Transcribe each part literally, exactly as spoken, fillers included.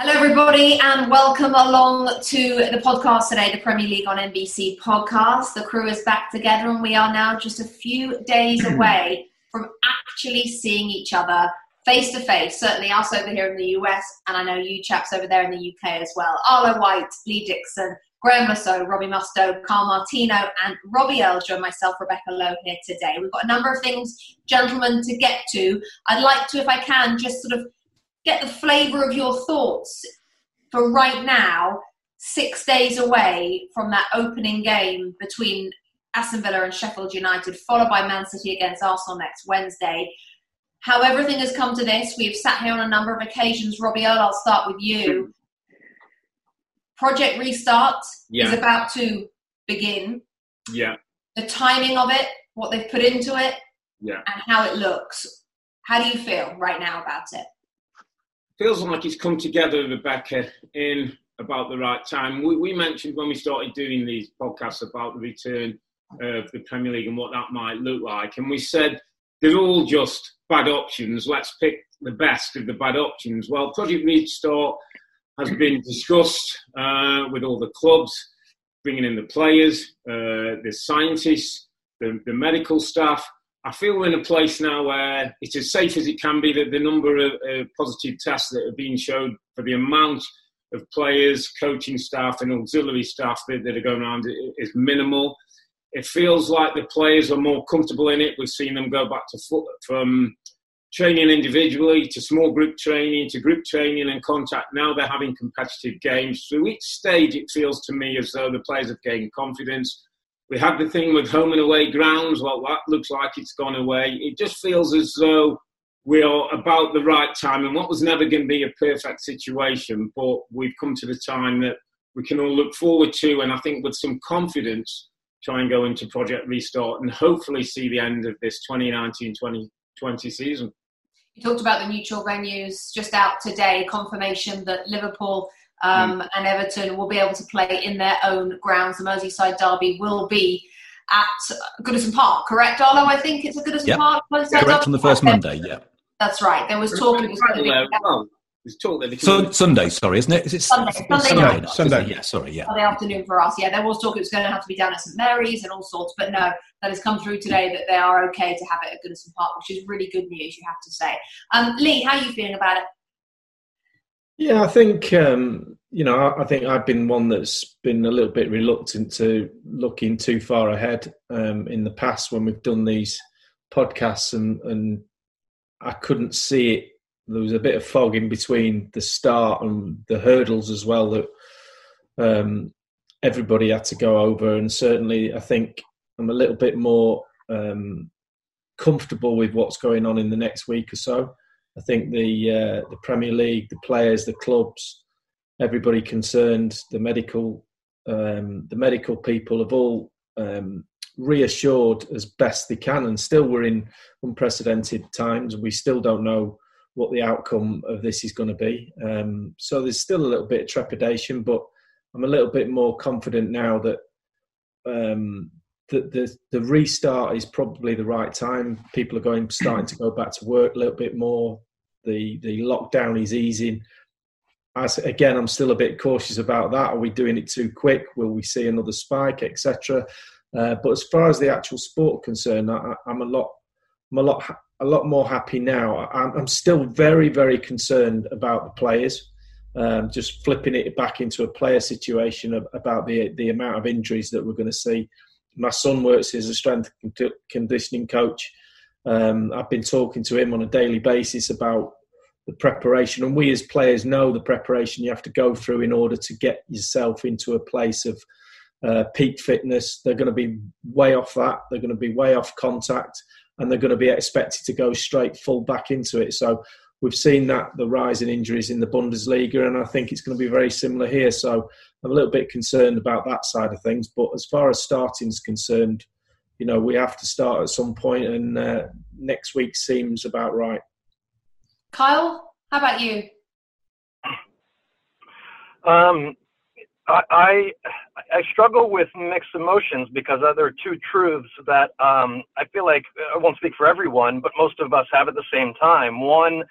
Hello, everybody, and welcome along to the podcast today, the Premier League on N B C podcast. The crew is back together, and we are now just a few days away from actually seeing each other face-to-face, certainly us over here in the U S, and I know you chaps over there in the U K as well. Arlo White, Lee Dixon, Graham Musso, Robbie Mustoe, Carl Martino, and Robbie Elger and myself, Rebecca Lowe, here today. We've got a number of things, gentlemen, to get to. I'd like to, if I can, just sort of get the flavour of your thoughts for right now, six days away from that opening game between Aston Villa and Sheffield United, followed by Man City against Arsenal next Wednesday. How everything has come to this. We've sat here on a number of occasions. Robbie Earle, I'll start with you. Project Restart yeah. is about to begin. Yeah. The timing of it, what they've put into it, yeah. and how it looks. How do you feel right now about it? Feels like it's come together, Rebecca, in about the right time. We, we mentioned when we started doing these podcasts about the return of the Premier League and what that might look like. And we said, they're all just bad options. Let's pick the best of the bad options. Well, Project Restart has been discussed uh, with all the clubs, bringing in the players, uh, the scientists, the, the medical staff. I feel we're in a place now where it's as safe as it can be. That the number of uh, positive tests that are being shown for the amount of players, coaching staff and auxiliary staff that, that are going around is minimal. It feels like the players are more comfortable in it. We've seen them go back to foot, from training individually to small group training to group training and contact. Now they're having competitive games. Through each stage, it feels to me as though the players have gained confidence. We had the thing with home and away grounds. Well, that looks like it's gone away. It just feels as though we are about the right time. And what was never going to be a perfect situation, but we've come to the time that we can all look forward to, and I think with some confidence, try and go into Project Restart and hopefully see the end of this twenty nineteen twenty twenty season. You talked about the neutral venues. Just out today, confirmation that Liverpool um, mm. and Everton will be able to play in their own grounds. The Merseyside Derby will be at Goodison Park, correct, Arlo? I think it's at Goodison yep. Park. Correct, Derby on the first Monday, yeah. That's right. There was it's talk... It was going to be So, Sunday, sorry, isn't it? Is it Sunday, Sunday, Sunday, night, Sunday. It? Yeah, sorry, yeah. Sunday afternoon for us, yeah. There was talk it was going to have to be down at St Mary's and all sorts, but no, that has come through today that they are okay to have it at Goodison Park, which is really good news, you have to say. Um, Lee, how are you feeling about it? Yeah, I think, um, you know, I, I think I've been one that's been a little bit reluctant to looking too far ahead um, in the past when we've done these podcasts, and, and I couldn't see it. There was a bit of fog in between the start and the hurdles as well that um, everybody had to go over. And certainly I think I'm a little bit more um, comfortable with what's going on in the next week or so. I think the uh, the Premier League, the players, the clubs, everybody concerned, the medical um, the medical people have all um, reassured as best they can. And still we're in unprecedented times. We still don't know what the outcome of this is going to be. Um, so there's still a little bit of trepidation, but I'm a little bit more confident now that um, the, the the restart is probably the right time. People are going starting to go back to work a little bit more. The the lockdown is easing. As, again, I'm still a bit cautious about that. Are we doing it too quick? Will we see another spike, et cetera? Uh, but as far as the actual sport concerned, I, I'm a lot, I'm a lot. Ha- a lot more happy now. I'm still very, very concerned about the players. Um, just flipping it back into a player situation of, about the the amount of injuries that we're going to see. My son works as a strength conditioning coach. Um, I've been talking to him on a daily basis about the preparation. And we as players know the preparation you have to go through in order to get yourself into a place of uh, peak fitness. They're going to be way off that. They're going to be way off contact. And they're going to be expected to go straight full back into it. So We've seen that, the rise in injuries in the Bundesliga, and I think it's going to be very similar here. So I'm a little bit concerned about that side of things. But as far as starting is concerned, you know, we have to start at some point, and uh, next week seems about right. Kyle, how about you? Um, I, I I struggle with mixed emotions because there are two truths that um, I feel like, I won't speak for everyone, but most of us have at the same time. One,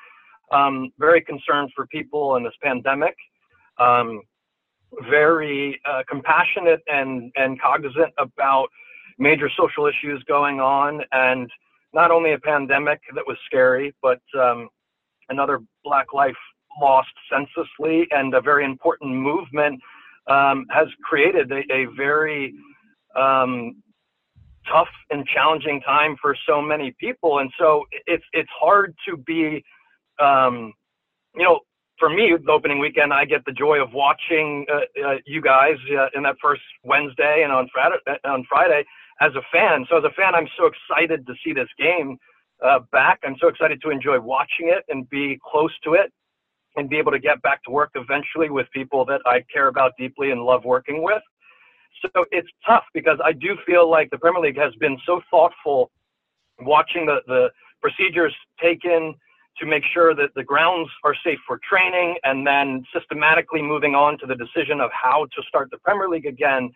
um, very concerned for people in this pandemic, um, very uh, compassionate and, and cognizant about major social issues going on, and not only a pandemic that was scary, but um, another black life lost senselessly, and a very important movement um, has created a, a very um, tough and challenging time for so many people. And so it's it's hard to be, um, you know, for me, the opening weekend, I get the joy of watching uh, uh, you guys uh, in that first Wednesday and on Friday, on Friday as a fan. So as a fan, I'm so excited to see this game uh, back. I'm so excited to enjoy watching it and be close to it, and be able to get back to work eventually with people that I care about deeply and love working with. So it's tough because I do feel like the Premier League has been so thoughtful, watching the, the procedures taken to make sure that the grounds are safe for training, and then systematically moving on to the decision of how to start the Premier League again.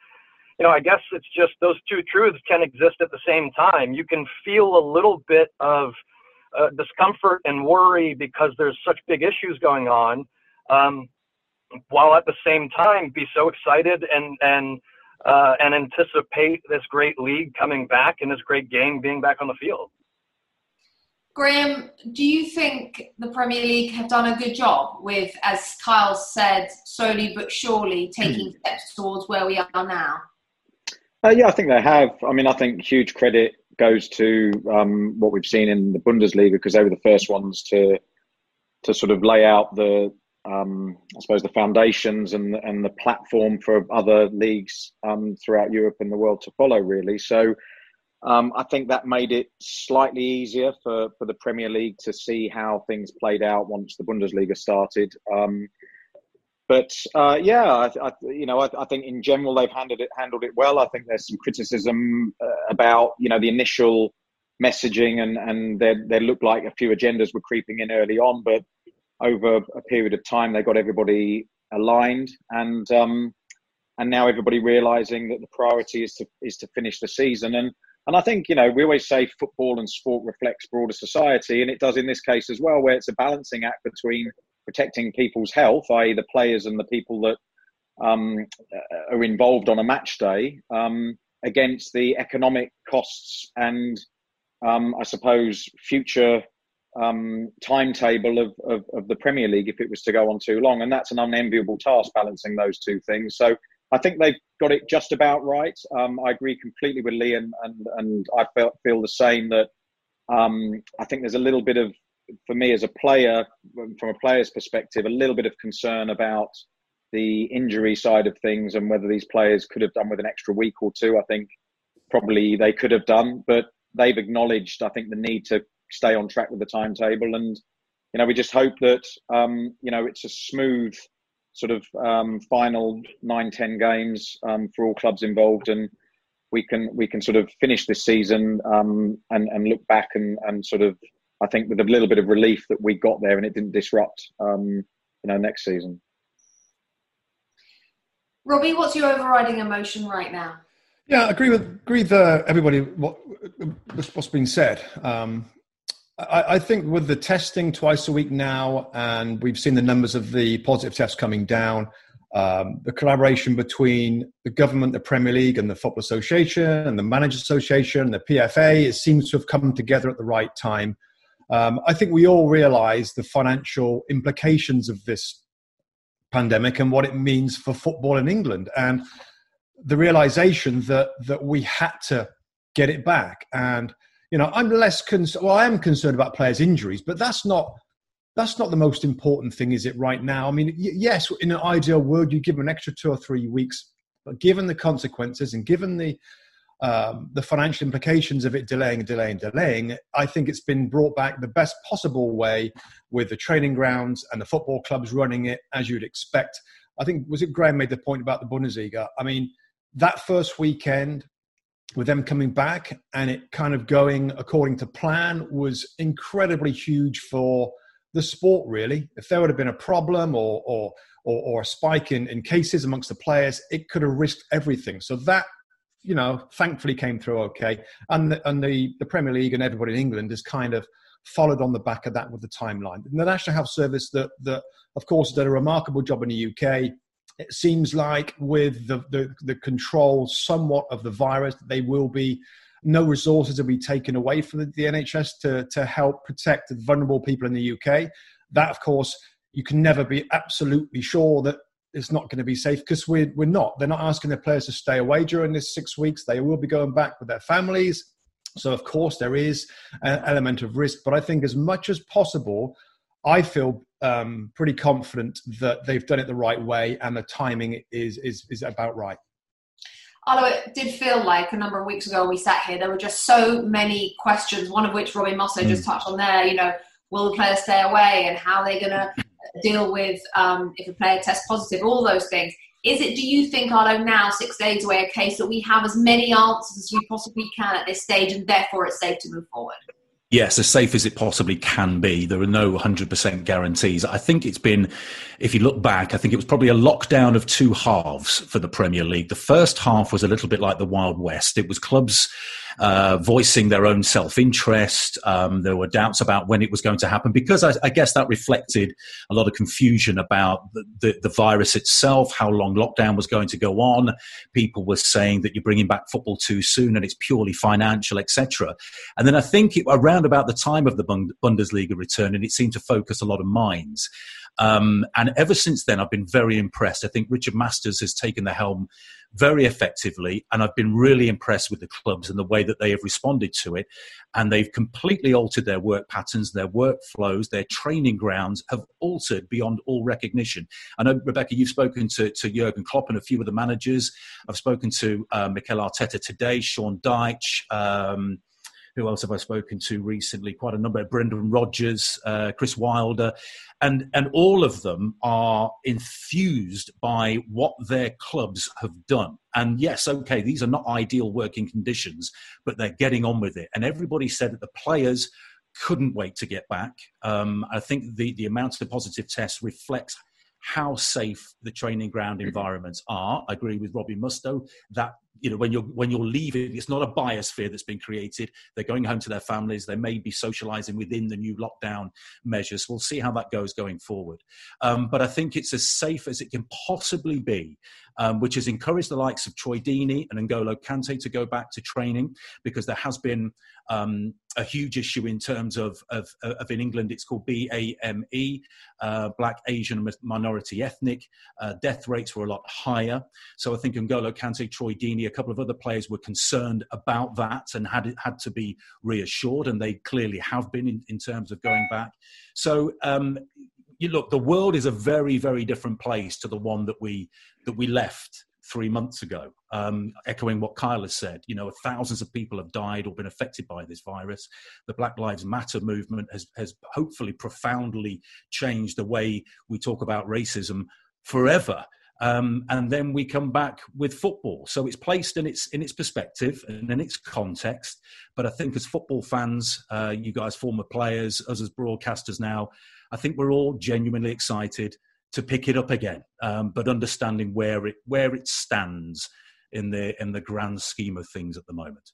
You know, I guess it's just those two truths can exist at the same time. You can feel a little bit of Uh, discomfort and worry because there's such big issues going on, um, while at the same time be so excited and and uh, and anticipate this great league coming back and this great game being back on the field. Graham, do you think the Premier League have done a good job with, as Kyle said, slowly but surely taking steps towards where we are now? Uh, yeah, I think they have. I mean, I think huge credit goes to um, what we've seen in the Bundesliga, because they were the first ones to to sort of lay out the, um, I suppose, the foundations and and the platform for other leagues um, throughout Europe and the world to follow, really. So um, I think that made it slightly easier for, for the Premier League to see how things played out once the Bundesliga started. Um, But uh, yeah, I, I, you know, I, I think in general they've handled it handled it well. I think there's some criticism uh, about, you know, the initial messaging, and and there there looked like a few agendas were creeping in early on, but over a period of time they got everybody aligned, and um, and now everybody realising that the priority is to is to finish the season. And and I think, you know, we always say football and sport reflects broader society, and it does in this case as well, where it's a balancing act between protecting people's health, that is the players and the people that um, are involved on a match day, um, against the economic costs and, um, I suppose, future um, timetable of, of, of the Premier League if it was to go on too long. And that's an unenviable task, balancing those two things. So I think they've got it just about right. Um, I agree completely with Lee, and, and, and I feel, feel the same, that um, I think there's a little bit of, for me as a player, from a player's perspective, a little bit of concern about the injury side of things and whether these players could have done with an extra week or two. I think probably they could have done, but they've acknowledged, I think, the need to stay on track with the timetable. And, you know, we just hope that, um, you know, it's a smooth sort of um, final nine, ten games um, for all clubs involved, and we can we can sort of finish this season um, and, and look back and, and sort of, I think, with a little bit of relief that we got there and it didn't disrupt, um, you know, next season. Robbie, what's your overriding emotion right now? Yeah, I agree with agree with uh, everybody what what's been said. Um, I, I think with the testing twice a week now, and we've seen the numbers of the positive tests coming down, um, the collaboration between the government, the Premier League, and the Football Association, and the Managers Association, and the P F A, it seems to have come together at the right time. Um, I think we all realise the financial implications of this pandemic and what it means for football in England, and the realisation that that we had to get it back. And, you know, I'm less concerned. Well, I am concerned about players' injuries, but that's not that's not the most important thing, is it? Right now, I mean, y- yes, in an ideal world, you give them an extra two or three weeks, but given the consequences and given the um, the financial implications of it delaying, delaying, delaying, I think it's been brought back the best possible way with the training grounds and the football clubs running it, as you'd expect. I think, was it Graham made the point about the Bundesliga? I mean, that first weekend with them coming back and it kind of going according to plan was incredibly huge for the sport, really. If there would have been a problem or or or, or a spike in, in cases amongst the players, it could have risked everything. So that, you know, thankfully came through okay. And the, and the, the Premier League and everybody in England has kind of followed on the back of that with the timeline. The National Health Service, that, that of course, did a remarkable job in the U K. It seems like with the, the, the control somewhat of the virus, they will be, no resources will be taken away from the, the N H S to, to help protect vulnerable people in the U K. That, of course, you can never be absolutely sure that it's not going to be safe, because we're, we're not. They're not asking their players to stay away during this six weeks. They will be going back with their families. So, of course, there is an element of risk. But I think as much as possible, I feel um, pretty confident that they've done it the right way and the timing is is is about right. Although it did feel like a number of weeks ago we sat here, there were just so many questions, one of which Robbie Musso mm. just touched on there, you know, will the players stay away and how are they going to deal with um, if a player tests positive, all those things. Is it, do you think, Arlo, now six days away, a case that we have as many answers as we possibly can at this stage and therefore it's safe to move forward? Yes, as safe as it possibly can be. There are no one hundred percent guarantees. I think it's been, if you look back, I think it was probably a lockdown of two halves for the Premier League. The first half was a little bit like the Wild West. It was clubs uh, voicing their own self-interest. Um, there were doubts about when it was going to happen because I, I guess that reflected a lot of confusion about the, the, the virus itself, how long lockdown was going to go on. People were saying that you're bringing back football too soon and it's purely financial, et cetera. And then I think it, around about the time of the Bundesliga return, and it seemed to focus a lot of minds. Um, and ever since then, I've been very impressed. I think Richard Masters has taken the helm very effectively, and I've been really impressed with the clubs and the way that they have responded to it. And they've completely altered their work patterns, their workflows, their training grounds have altered beyond all recognition. I know, Rebecca, you've spoken to, to Jürgen Klopp and a few of the managers. I've spoken to uh, Mikel Arteta today, Sean Dyche, um, who else have I spoken to recently? Quite a number. Brendan Rodgers, uh, Chris Wilder. And, and all of them are infused by what their clubs have done. And yes, okay, these are not ideal working conditions, but they're getting on with it. And everybody said that the players couldn't wait to get back. Um, I think the, the amount of positive tests reflects how safe the training ground environments are. I agree with Robbie Mustoe that, you know, when you're when you're leaving, it's not a biosphere that's been created. They're going home to their families. They may be socialising within the new lockdown measures. We'll see how that goes going forward. Um, but I think it's as safe as it can possibly be, um, which has encouraged the likes of Troy Deeney and N'Golo Kante to go back to training, because there has been um, a huge issue in terms of, of, of in England, it's called B A M E, uh, Black, Asian, Minority, Ethnic. Uh, death rates were a lot higher. So I think N'Golo Kante, Troy Deeney, a couple of other players were concerned about that and had had to be reassured, and they clearly have been in, in terms of going back. So, um, you look, the world is a very, very different place to the one that we that we left three months ago. Um, echoing what Kyle has said, you know, thousands of people have died or been affected by this virus. The Black Lives Matter movement has has hopefully profoundly changed the way we talk about racism forever. Um, and then we come back with football. So it's placed in its in its perspective and in its context. But I think as football fans, uh, you guys, former players, us as broadcasters now, I think we're all genuinely excited to pick it up again. Um, but understanding where it where it stands in the in the grand scheme of things at the moment.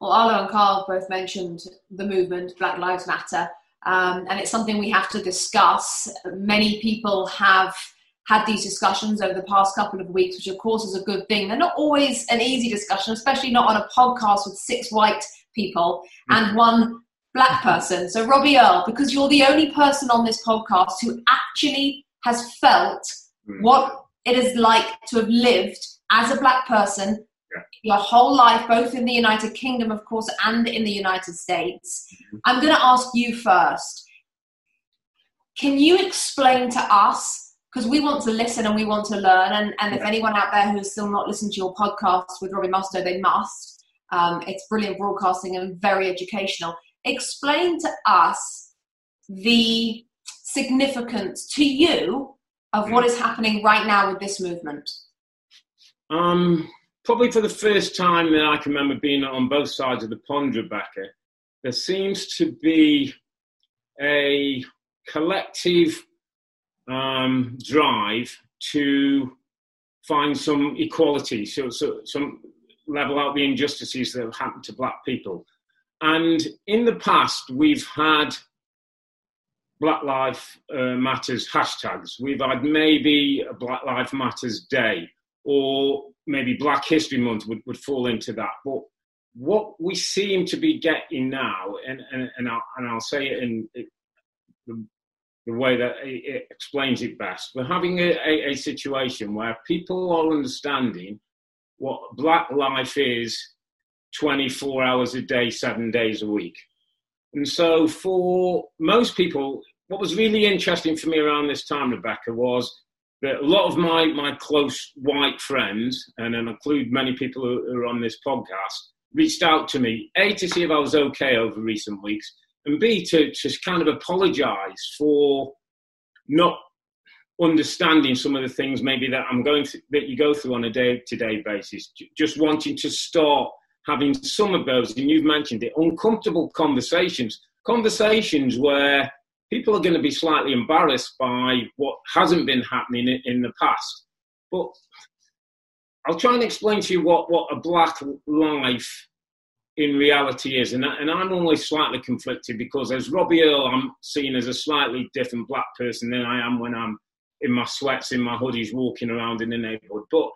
Well, Arlo and Carl both mentioned the movement, Black Lives Matter, um, and it's something we have to discuss. Many people have had these discussions over the past couple of weeks, which of course is a good thing. They're not always an easy discussion, especially not on a podcast with six white people and one black person. So Robbie Earle, because you're the only person on this podcast who actually has felt what it is like to have lived as a black person your whole life, both in the United Kingdom, of course, and in the United States. I'm going to ask you first. Can you explain to us, because we want to listen and we want to learn, and, and yeah. if anyone out there who has still not listened to your podcast with Robbie Mustoe, they must. Um, it's brilliant broadcasting and very educational. Explain to us the significance to you of what is happening right now with this movement. Um... Probably for the first time that I can remember being on both sides of the pond, Rebecca, there seems to be a collective um, drive to find some equality, so, so some level out the injustices that have happened to black people. And in the past, we've had Black Lives uh, Matters hashtags. We've had maybe a Black Lives Matters Day, or maybe Black History Month would, would fall into that. But what we seem to be getting now, and, and, and, I'll, and I'll say it in it, the, the way that it, it explains it best, we're having a, a, a situation where people are understanding what black life is twenty-four hours a day, seven days a week. And so for most people, what was really interesting for me around this time, Rebecca, was a lot of my, my close white friends, and I include many people who are on this podcast, reached out to me, A, to see if I was okay over recent weeks, and B, to just kind of apologise for not understanding some of the things maybe that I'm going through, that you go through on a day-to-day basis, just wanting to start having some of those, and you've mentioned it, uncomfortable conversations, conversations where people are going to be slightly embarrassed by what hasn't been happening in the past. But I'll try and explain to you what, what a black life in reality is. And, and I'm always slightly conflicted because as Robbie Earle, I'm seen as a slightly different black person than I am when I'm in my sweats, in my hoodies, walking around in the neighbourhood. But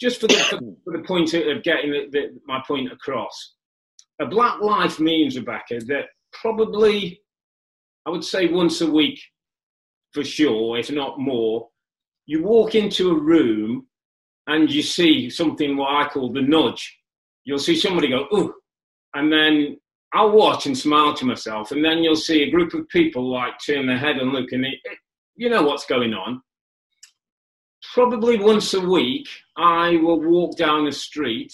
just for the, for the point of getting the, the, my point across, a black life means, Rebecca, that probably, I would say once a week, for sure, if not more, you walk into a room and you see something what I call the nudge. You'll see somebody go, ooh, and then I'll watch and smile to myself, and then you'll see a group of people like turn their head and look, and they, you know what's going on. Probably once a week, I will walk down the street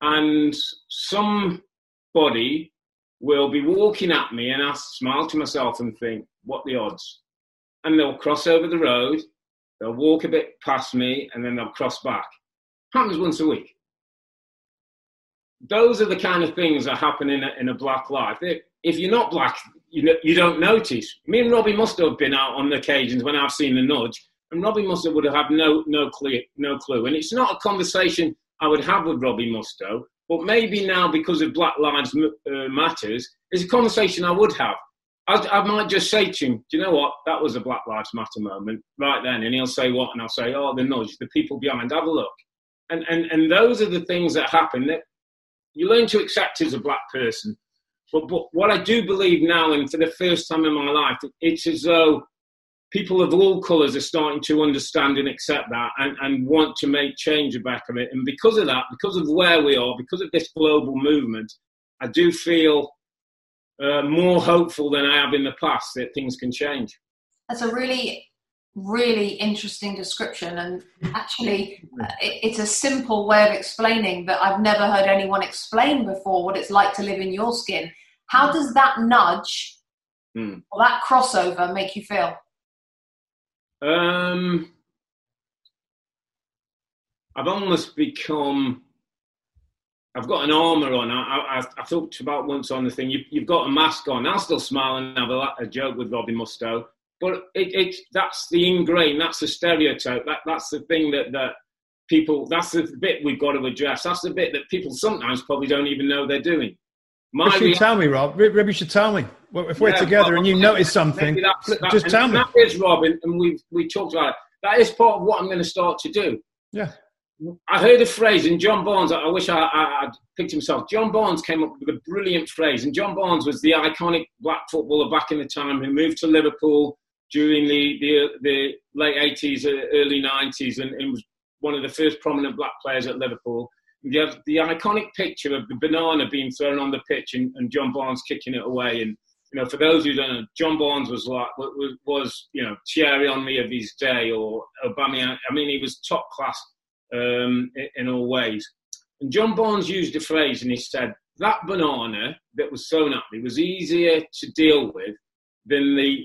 and somebody will be walking at me, and I smile to myself and think, what the odds? And they'll cross over the road, they'll walk a bit past me, and then they'll cross back. Happens once a week. Those are the kind of things that happen in a, in a black life. If you're not black, you know, you don't notice. Me and Robbie Mustoe have been out on occasions when I've seen the nudge, and Robbie Mustoe would have had no, no, clue, no clue. And it's not a conversation I would have with Robbie Mustoe, but maybe now, because of Black Lives Matters, it's a conversation I would have. I, I might just say to him, do you know what? That was a Black Lives Matter moment right then. And he'll say what? And I'll say, oh, the nudge, the people behind, have a look. And and, and those are the things that happen that you learn to accept as a black person. But, but what I do believe now, and for the first time in my life, it's as though people of all colours are starting to understand and accept that and, and want to make change about it. And because of that, because of where we are, because of this global movement, I do feel uh, more hopeful than I have in the past that things can change. That's a really, really interesting description. And actually, it's a simple way of explaining that I've never heard anyone explain before what it's like to live in your skin. How does that nudge mm. or that crossover make you feel? Um, I've almost become, I've got an armour on. I, I, I talked about once on the thing, you, you've got a mask on. I'll still smile and have a, a joke with Robbie Mustoe. But it, it, that's the ingrained, that's the stereotype. That, that's the thing that, that people, that's the bit we've got to address. That's the bit that people sometimes probably don't even know they're doing. My you should reaction, tell me, Rob. Rob, you should tell me. Well, if we're yeah, together well, and you well, notice something, that, just tell me. That is, Rob, and we we talked about it. That is part of what I'm going to start to do. Yeah. I heard a phrase in John Barnes. I wish I, I, I'd picked himself. John Barnes came up with a brilliant phrase. And John Barnes was the iconic black footballer back in the time who moved to Liverpool during the, the, the late eighties, early nineties, and, and was one of the first prominent black players at Liverpool. You have the iconic picture of the banana being thrown on the pitch and, and John Barnes kicking it away. And, you know, for those who don't know, John Barnes was like, was, was you know, Thierry Henry of his day or Aubameyang. I mean, he was top class um, in, in all ways. And John Barnes used a phrase and he said, that banana that was thrown at me was easier to deal with than the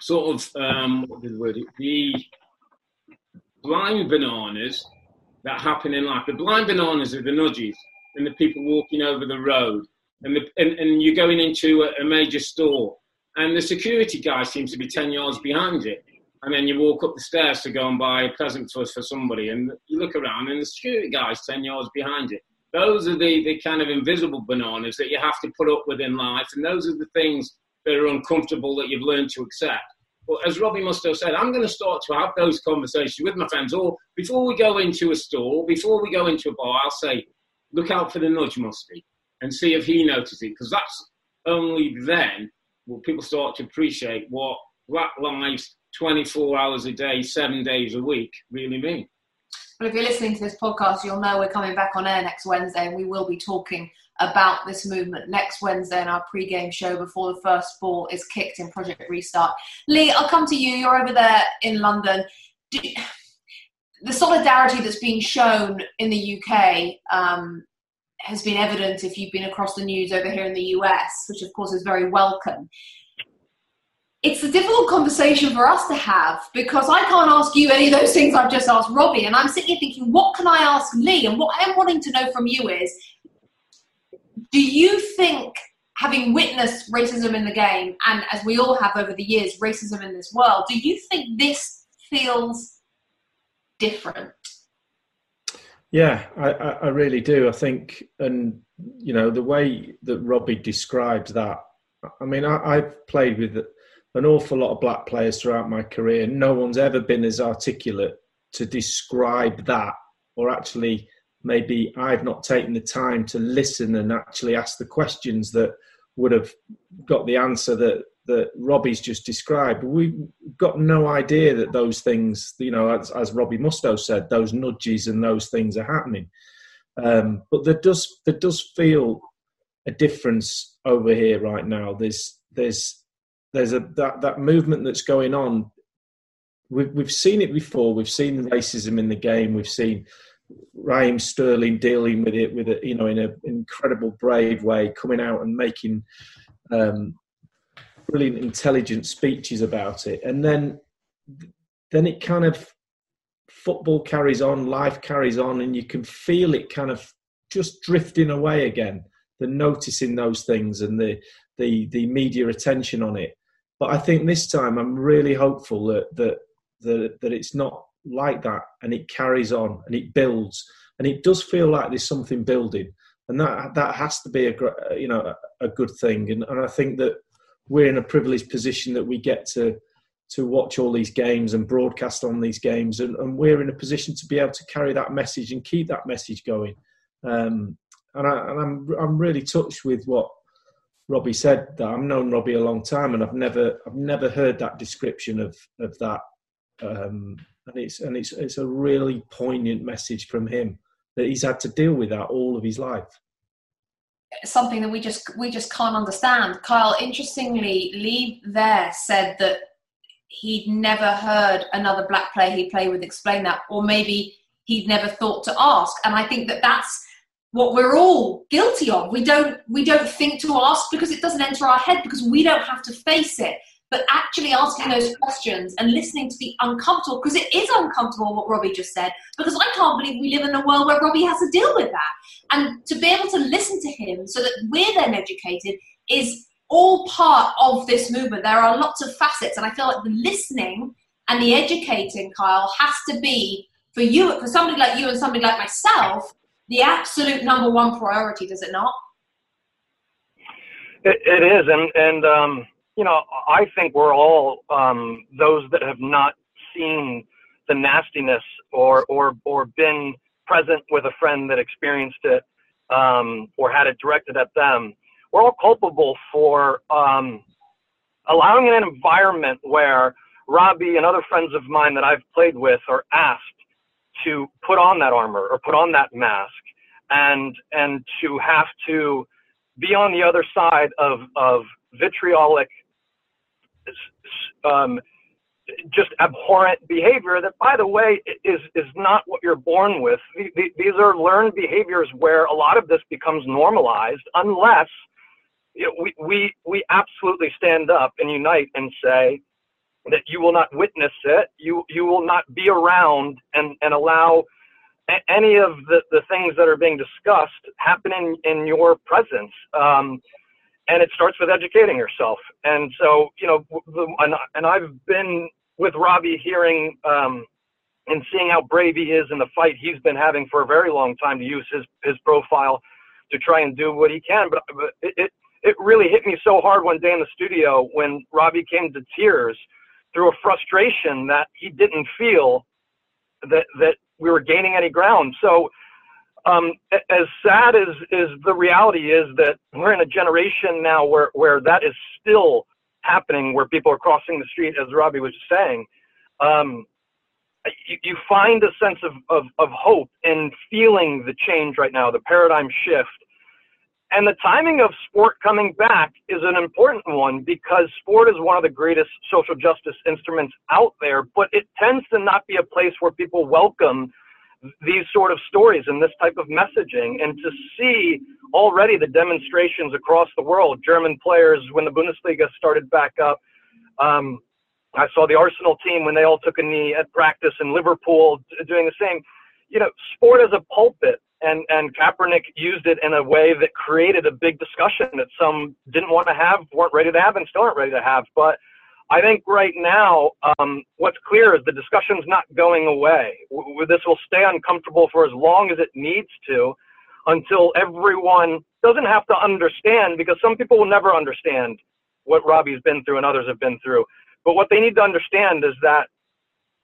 sort of, um, what did the word, the blind bananas that happen in life. The blind bananas are the nudges and the people walking over the road and the, and, and you're going into a, a major store and the security guy seems to be ten yards behind it. And then you walk up the stairs to go and buy a present for, for somebody and you look around and the security guy's ten yards behind it. Those are the, the kind of invisible bananas that you have to put up with in life, and those are the things that are uncomfortable that you've learned to accept. Well, as Robbie Mustoe said, I'm going to start to have those conversations with my friends. Or before we go into a store, before we go into a bar, I'll say, look out for the nudge, Musty, and see if he notices it. Because that's only then will people start to appreciate what black lives twenty-four hours a day, seven days a week really mean. Well, if you're listening to this podcast, you'll know we're coming back on air next Wednesday, and we will be talking about this movement next Wednesday in our pre-game show before the first ball is kicked in Project Restart. Lee, I'll come to you. You're over there in London. Do, the solidarity that's been shown in the U K um, has been evident if you've been across the news over here in the U S, which of course is very welcome. It's a difficult conversation for us to have because I can't ask you any of those things I've just asked Robbie, and I'm sitting here thinking, what can I ask Lee? And what I'm wanting to know from you is, do you think, having witnessed racism in the game, and as we all have over the years, racism in this world, do you think this feels different? Yeah, I, I really do. I think, and you know, the way that Robbie described that, I mean, I, I've played with an awful lot of black players throughout my career. No one's ever been as articulate to describe that, or actually maybe I've not taken the time to listen and actually ask the questions that would have got the answer that, that Robbie's just described. We've got no idea that those things, you know, as, as Robbie Mustoe said, those nudges and those things are happening. Um, but there does there does feel a difference over here right now. There's there's there's a that, that movement that's going on. We've we've seen it before. We've seen racism in the game. We've seen Raheem Sterling dealing with it with a, you know, in an incredible brave way, coming out and making um, brilliant intelligent speeches about it, and then then it kind of, football carries on, life carries on, and you can feel it kind of just drifting away again, the noticing those things and the the the media attention on it. But I think this time I'm really hopeful that that that, that it's not like that, and it carries on and it builds, and it does feel like there's something building, and that that has to be a you know a good thing. And, and I think that we're in a privileged position that we get to to watch all these games and broadcast on these games, and, and we're in a position to be able to carry that message and keep that message going. Um, and, I, and I'm I'm really touched with what Robbie said. That I've known Robbie a long time, and I've never I've never heard that description of of that. Um, And it's and it's it's a really poignant message from him, that he's had to deal with that all of his life. Something that we just we just can't understand. Kyle, interestingly, Lee there said that he'd never heard another black player he played with explain that, or maybe he'd never thought to ask. And I think that that's what we're all guilty of. We don't we don't think to ask because it doesn't enter our head, because we don't have to face it. but actually asking those questions and listening to the uncomfortable, because it is uncomfortable what Robbie just said, because I can't believe we live in a world where Robbie has to deal with that. And to be able to listen to him so that we're then educated is all part of this movement. There are lots of facets, and I feel like the listening and the educating, Kyle, has to be, for you, for somebody like you and somebody like myself, the absolute number one priority, does it not? It, it is, and, and um, you know, I think we're all um, those that have not seen the nastiness or, or, or been present with a friend that experienced it um, or had it directed at them. We're all culpable for um, allowing an environment where Robbie and other friends of mine that I've played with are asked to put on that armor or put on that mask and and to have to be on the other side of, of vitriolic, um, just abhorrent behavior that, by the way, is, is not what you're born with. These are learned behaviors where a lot of this becomes normalized unless we, we, we absolutely stand up and unite and say that you will not witness it, you, you will not be around and, and allow any of the, the things that are being discussed happen in, in your presence. Um, and it starts with educating yourself. And so, you know, and, and I've been with Robbie hearing um, and seeing how brave he is in the fight he's been having for a very long time to use his, his profile to try and do what he can. But, but it, it, it really hit me so hard one day in the studio when Robbie came to tears through a frustration that he didn't feel that, that we were gaining any ground. So um, as sad as, as the reality is that we're in a generation now where, where that is still happening, where people are crossing the street, as Robbie was saying, um, you, you find a sense of, of, of hope in feeling the change right now, the paradigm shift. And the timing of sport coming back is an important one because sport is one of the greatest social justice instruments out there, but it tends to not be a place where people welcome these sort of stories and this type of messaging. And to see already the demonstrations across the world, German players, when the Bundesliga started back up, um, I saw the Arsenal team when they all took a knee at practice in Liverpool doing the same. You know, sport as a pulpit. And, and Kaepernick used it in a way that created a big discussion that some didn't want to have, weren't ready to have, and still aren't ready to have. But I think right now um, what's clear is the discussion's not going away. W- this will stay uncomfortable for as long as it needs to until everyone doesn't have to understand, because some people will never understand what Robbie's been through and others have been through. But what they need to understand is that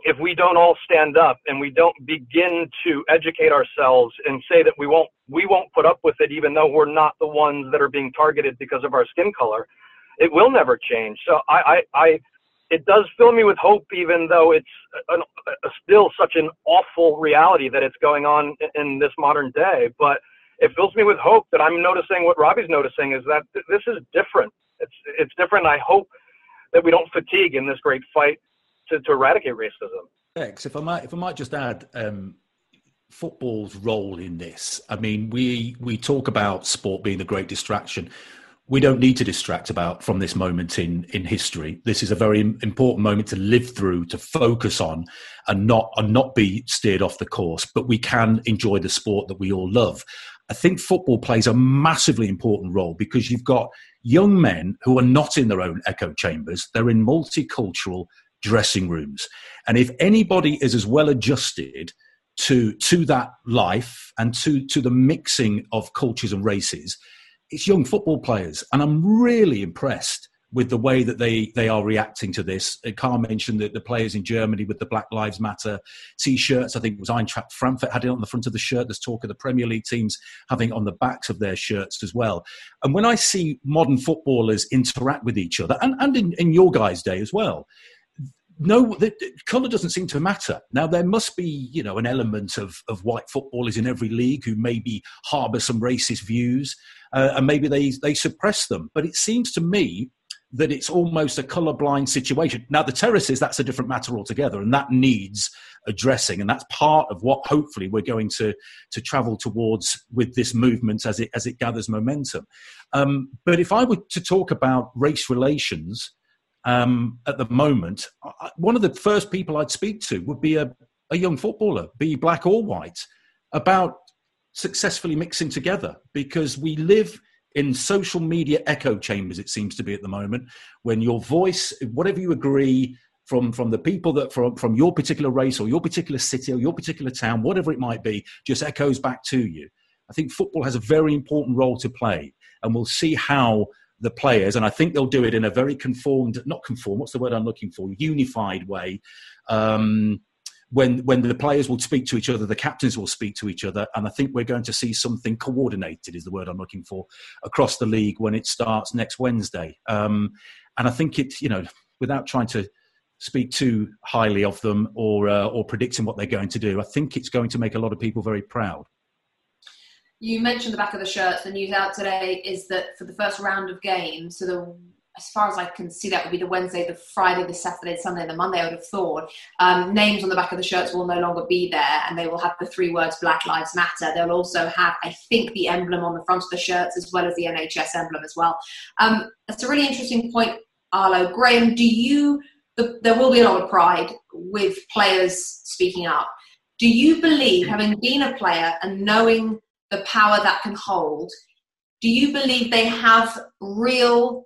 if we don't all stand up and we don't begin to educate ourselves and say that we won't, we won't put up with it, even though we're not the ones that are being targeted because of our skin color, it will never change. So I, I, I it does fill me with hope, even though it's an, a, still such an awful reality that it's going on in, in this modern day. But it fills me with hope that I'm noticing what Robbie's noticing is that th- this is different. It's, it's different. I hope that we don't fatigue in this great fight To, to eradicate racism. Dex, if I might, if I might just add, um, football's role in this. I mean, we we talk about sport being a great distraction. We don't need to distract about from this moment in in history. This is a very important moment to live through, to focus on, and not and not be steered off the course. But we can enjoy the sport that we all love. I think football plays a massively important role because you've got young men who are not in their own echo chambers. They're in multicultural dressing rooms, and if anybody is as well adjusted to to that life and to to the mixing of cultures and races, it's young football players. And I'm really impressed with the way that they they are reacting to this. Carl mentioned that the players in Germany with the Black Lives Matter t-shirts, I think it was Eintracht Frankfurt had it on the front of the shirt. There's talk of the Premier League teams having on the backs of their shirts as well. And when I see modern footballers interact with each other, and, and in, in your guys' day as well, no, the, the colour doesn't seem to matter. Now, there must be, you know, an element of, of white footballers in every league who maybe harbour some racist views uh, and maybe they, they suppress them. But it seems to me that it's almost a colour-blind situation. Now, the terraces, that's a different matter altogether, and that needs addressing, and that's part of what hopefully we're going to to travel towards with this movement as it, as it gathers momentum. Um, but if I were to talk about race relations, um, at the moment, I, one of the first people I'd speak to would be a, a young footballer, be black or white, about successfully mixing together, because we live in social media echo chambers, it seems to be at the moment, when your voice, whatever you agree from, from the people that from, from your particular race or your particular city or your particular town, whatever it might be, just echoes back to you. I think football has a very important role to play, and we'll see how the players, and I think they'll do it in a very conformed, not conform, what's the word I'm looking for, unified way, um, when when the players will speak to each other, the captains will speak to each other, and I think we're going to see something coordinated, is the word I'm looking for, across the league when it starts next Wednesday. Um, and I think it's, you know, without trying to speak too highly of them or uh, or predicting what they're going to do, I think it's going to make a lot of people very proud. You mentioned the back of the shirts. The news out today is that for the first round of games, so the, as far as I can see, that would be the Wednesday, the Friday, the Saturday, Sunday, the Monday, I would have thought. Um, names on the back of the shirts will no longer be there, and they will have the three words Black Lives Matter. They'll also have, I think, the emblem on the front of the shirts, as well as the N H S emblem as well. Um, that's a really interesting point, Arlo. Graham, do you, the, there will be a lot of pride with players speaking up. Do you believe, having been a player and knowing the power that can hold, do you believe they have real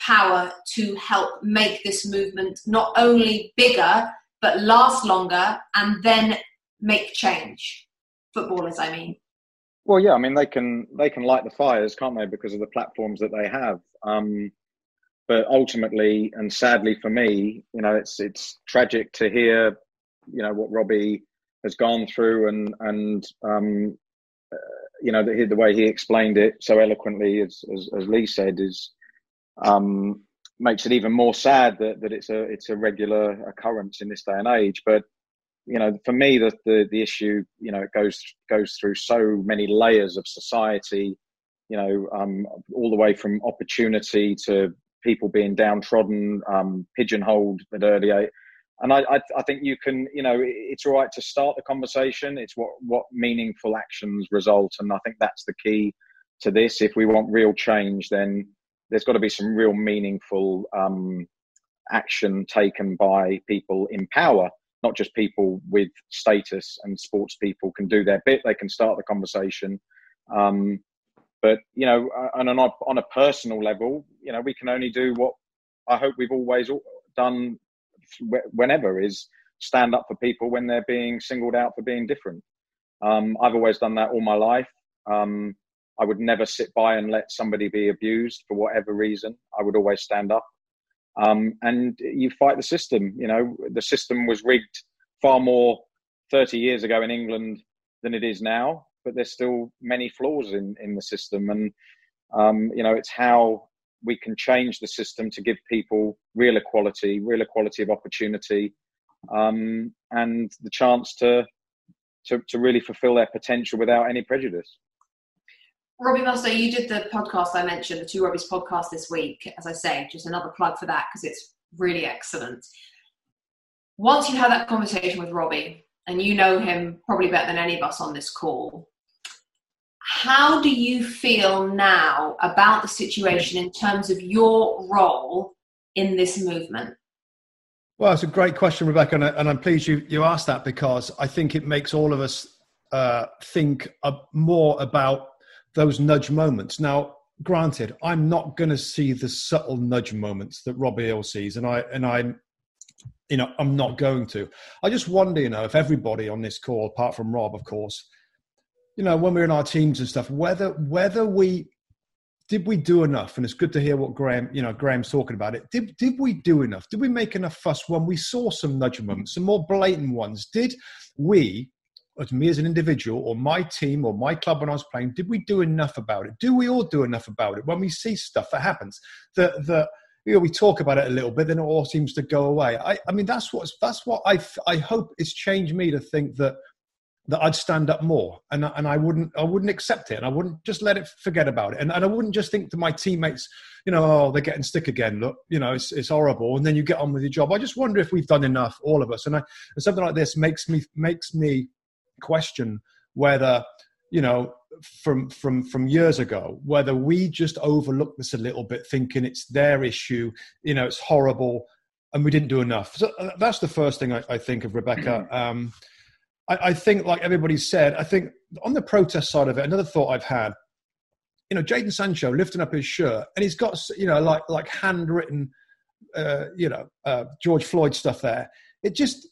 power to help make this movement not only bigger, but last longer and then make change? Footballers, I mean. Well, yeah, I mean, they can they can light the fires, can't they, because of the platforms that they have. Um, but ultimately, and sadly for me, you know, it's it's tragic to hear, you know, what Robbie has gone through, and, and um, Uh, you know, the, the way he explained it so eloquently, as, as, as Lee said, is um, makes it even more sad that, that it's a it's a regular occurrence in this day and age. But you know, for me, the the, the issue, you know, it goes goes through so many layers of society. You know, um, all the way from opportunity to people being downtrodden, um, pigeonholed at early age. And I, I, I think you can, you know, it's all right to start the conversation. It's what, what meaningful actions result. And I think that's the key to this. If we want real change, then there's got to be some real meaningful um, action taken by people in power, not just people with status, and sports people can do their bit. They can start the conversation. Um, but, you know, on a, on a personal level, you know, we can only do what I hope we've always done whenever, is stand up for people when they're being singled out for being different. Um, I've always done that all my life. Um, I would never sit by and let somebody be abused for whatever reason. I would always stand up. Um, and you fight the system. You know, the system was rigged far more thirty years ago in England than it is now, but there's still many flaws in, in the system. And, um, you know, it's how we can change the system to give people real equality, real equality of opportunity, um, and the chance to, to to really fulfill their potential without any prejudice. Robbie Mustoe, you did the podcast I mentioned, the Two Robbies podcast this week. As I say, just another plug for that, because it's really excellent. Once you have that conversation with Robbie, and you know him probably better than any of us on this call, how do you feel now about the situation in terms of your role in this movement? Well, it's a great question, Rebecca, and, I, and I'm pleased you, you asked that, because I think it makes all of us uh, think more about those nudge moments. Now, granted, I'm not going to see the subtle nudge moments that Robbie Earle sees, and I and I'm, you know, I'm not going to. I just wonder, you know, if everybody on this call, apart from Rob, of course, you know, when we're in our teams and stuff, whether whether we did we do enough, and it's good to hear what Graham, you know, Graham's talking about it. Did did we do enough? Did we make enough fuss when we saw some nudge moments, some more blatant ones? Did we, as me as an individual, or my team, or my club when I was playing, did we do enough about it? Do we all do enough about it when we see stuff that happens? That that you know, we talk about it a little bit, then it all seems to go away. I, I mean, that's what that's what I I hope it's changed me to think that. that I'd stand up more, and and I wouldn't I wouldn't accept it, and I wouldn't just let it forget about it, and and I wouldn't just think to my teammates, you know, oh, they're getting stick again. Look, you know, it's it's horrible, and then you get on with your job. I just wonder if we've done enough, all of us, and I, and something like this makes me makes me question whether, you know, from from from years ago, whether we just overlook this a little bit, thinking it's their issue, you know, it's horrible, and we didn't do enough. So that's the first thing I, I think of, Rebecca. Um, I, I think, like everybody said, I think on the protest side of it, another thought I've had, you know, Jadon Sancho lifting up his shirt, and he's got, you know, like like handwritten, uh, you know, uh, George Floyd stuff there. It just,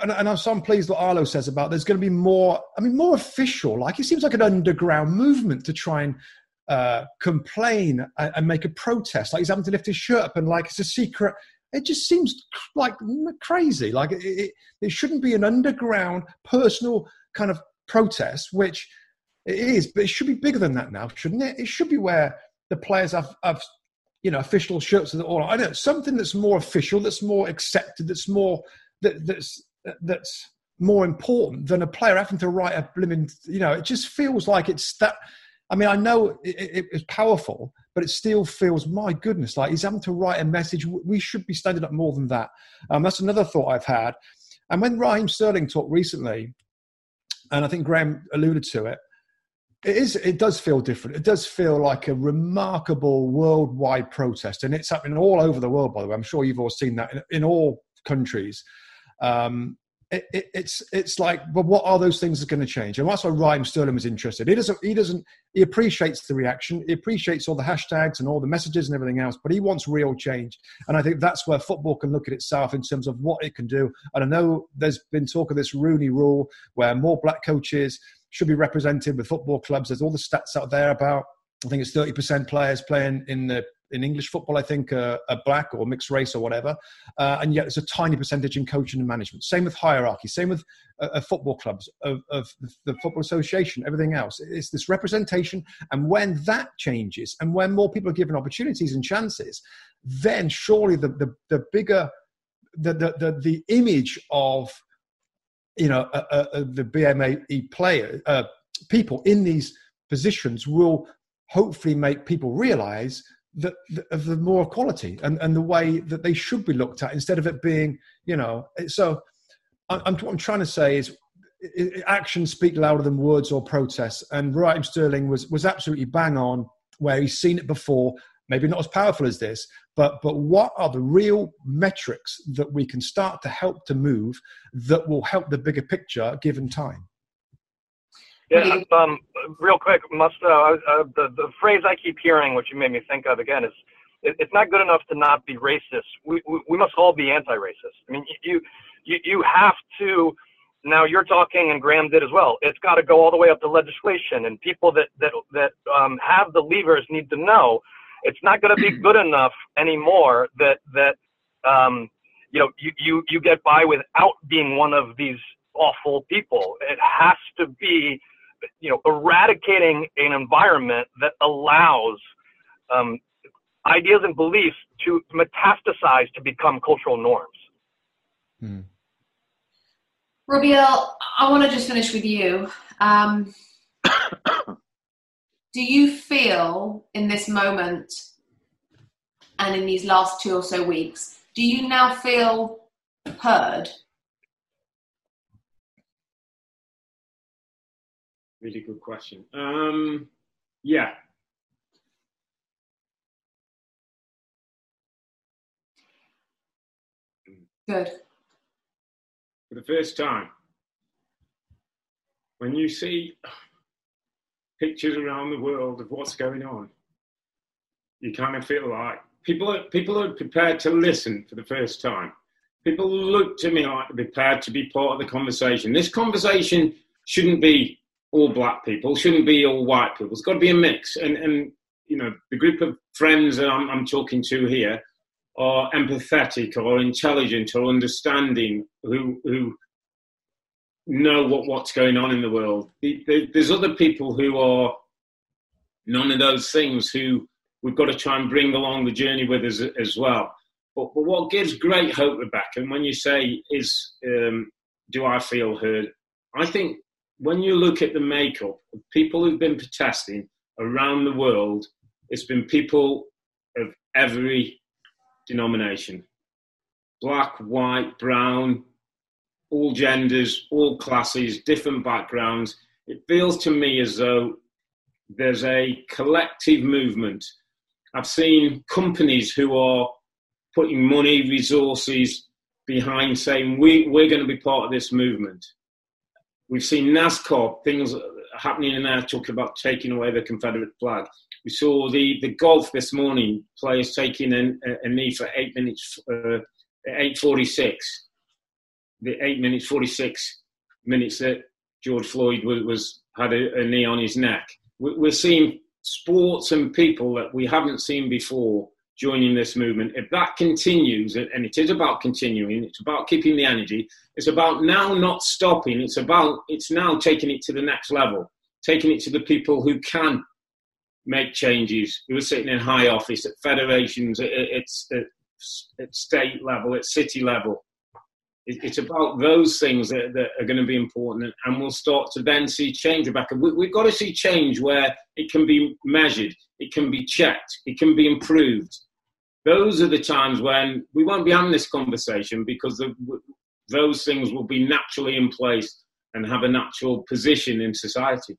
and, and I'm so pleased what Arlo says about there's going to be more, I mean, more official. Like, it seems like an underground movement to try and uh, complain and, and make a protest. Like, he's having to lift his shirt up and, like, it's a secret. It just seems like crazy. Like, it, it, it shouldn't be an underground personal kind of protest, which it is, but it should be bigger than that now, shouldn't it? It should be where the players have, have you know, official shirts and all. I don't know, something that's more official, that's more accepted, that's more, that, that's, that's more important than a player having to write a blimmin', you know, it just feels like it's that. I mean, I know it, it, it's powerful, but it still feels, my goodness, like he's having to write a message. We should be standing up more than that. Um, that's another thought I've had. And when Raheem Sterling talked recently, and I think Graham alluded to it, it is, it does feel different. It does feel like a remarkable worldwide protest. And it's happening all over the world, by the way. I'm sure you've all seen that in, in all countries. Um, it, it, it's it's like, but what are those things that are going to change? And that's why Raheem Sterling was interested. He doesn't, he doesn't, he appreciates the reaction. He appreciates all the hashtags and all the messages and everything else, but he wants real change. And I think that's where football can look at itself in terms of what it can do. And I know there's been talk of this Rooney rule where more black coaches should be represented with football clubs. There's all the stats out there about, I think it's thirty percent players playing in the in English football, I think, uh, are black or mixed race or whatever. Uh, and yet there's a tiny percentage in coaching and management. Same with hierarchy, same with uh, football clubs, of, of the Football Association, everything else. It's this representation. And when that changes and when more people are given opportunities and chances, then surely the, the, the bigger, the, the, the, the image of, you know, uh, uh, the B A M E player, uh, people in these positions will hopefully make people realise that of the more equality and, and the way that they should be looked at instead of it being, you know. So I'm, I'm, what I'm trying to say is actions speak louder than words or protests. And Raheem Sterling was, was absolutely bang on where he's seen it before, maybe not as powerful as this, but but what are the real metrics that we can start to help to move that will help the bigger picture given time? Yeah, um, real quick, Musto, uh, the, the phrase I keep hearing, which you made me think of again, is it, it's not good enough to not be racist. We, we we must all be anti-racist. I mean, you you you have to, now you're talking and Graham did as well, it's got to go all the way up to legislation, and people that, that, that um, have the levers need to know it's not going to be good enough anymore that, that um, you know, you, you, you get by without being one of these awful people. It has to be, you know, eradicating an environment that allows um, ideas and beliefs to metastasize to become cultural norms. Hmm. Robbie Earle, I want to just finish with you. Um, do you feel in this moment and in these last two or so weeks, do you now feel heard? Really good question. Um, yeah. Good. For the first time, when you see pictures around the world of what's going on, you kind of feel like people are, people are prepared to listen for the first time. People look to me like they're prepared to be part of the conversation. This conversation shouldn't be all black people, shouldn't be all white people. It's got to be a mix. And, and you know, the group of friends that I'm, I'm talking to here are empathetic or intelligent or understanding, who who know what, what's going on in the world. There's other people who are none of those things, who we've got to try and bring along the journey with us as well. But, but what gives great hope, Rebecca, and when you say is, um, do I feel heard? I think, when you look at the makeup of people who've been protesting around the world, it's been people of every denomination. Black, white, brown, all genders, all classes, different backgrounds. It feels to me as though there's a collective movement. I've seen companies who are putting money, resources behind saying, we, we're going to be part of this movement. We've seen NASCAR, things happening in there talking about taking away the Confederate flag. We saw the, the golf this morning, players taking an, a, a knee for eight minutes, uh, eight forty-six. The eight minutes, forty-six minutes that George Floyd was, was had a, a knee on his neck. We're seeing sports and people that we haven't seen before joining this movement. If that continues, and it is about continuing, it's about keeping the energy, it's about now not stopping, it's about, it's now taking it to the next level, taking it to the people who can make changes, who are sitting in high office, at federations, at, at, at state level, at city level. It's about those things that, that are going to be important, and we'll start to then see change, Rebecca. We, we've got to see change where it can be measured, it can be checked, it can be improved. Those are the times when we won't be having this conversation, because the, those things will be naturally in place and have a natural position in society.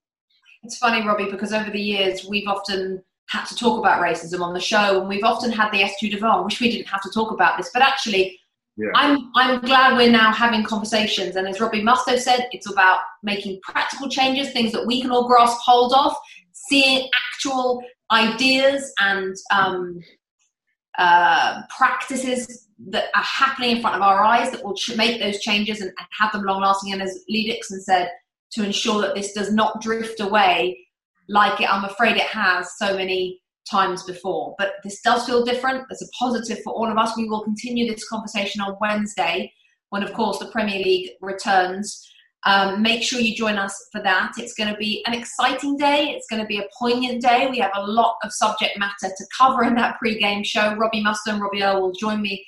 It's funny, Robbie, because over the years we've often had to talk about racism on the show, and we've often had the Etude of Arm, which we didn't have to talk about this, but actually... Yeah. I'm I'm glad we're now having conversations, and as Robbie Mustoe said, it's about making practical changes, things that we can all grasp hold of, seeing actual ideas and um, uh, practices that are happening in front of our eyes that will ch- make those changes and, and have them long-lasting, and as Lee Dixon said, to ensure that this does not drift away like it, I'm afraid it has so many times before. But this does feel different. There's a positive for all of us. We will continue this conversation on Wednesday, when of course the Premier League returns. Um, make sure you join us for that. It's going to be an exciting day. It's going to be a poignant day. We have a lot of subject matter to cover in that pre-game show. Robbie Mustoe and Robbie Earle will join me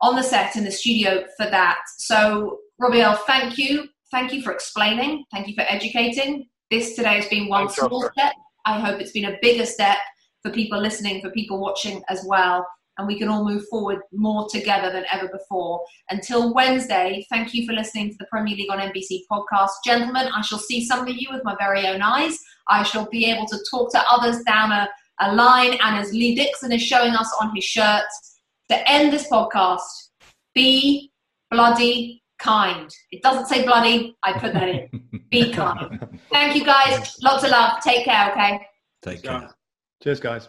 on the set in the studio for that. So Robbie Earle, thank you. Thank you for explaining. Thank you for educating. This today has been one small step. I hope it's been a bigger step for people listening, for people watching as well. And we can all move forward more together than ever before. Until Wednesday, thank you for listening to the Premier League on N B C podcast. Gentlemen, I shall see some of you with my very own eyes. I shall be able to talk to others down a, a line. And as Lee Dixon is showing us on his shirt, to end this podcast, be bloody kind. It doesn't say bloody, I put that in. Be kind. Thank you, guys. Lots of love. Take care, okay? Take care. Cheers, guys.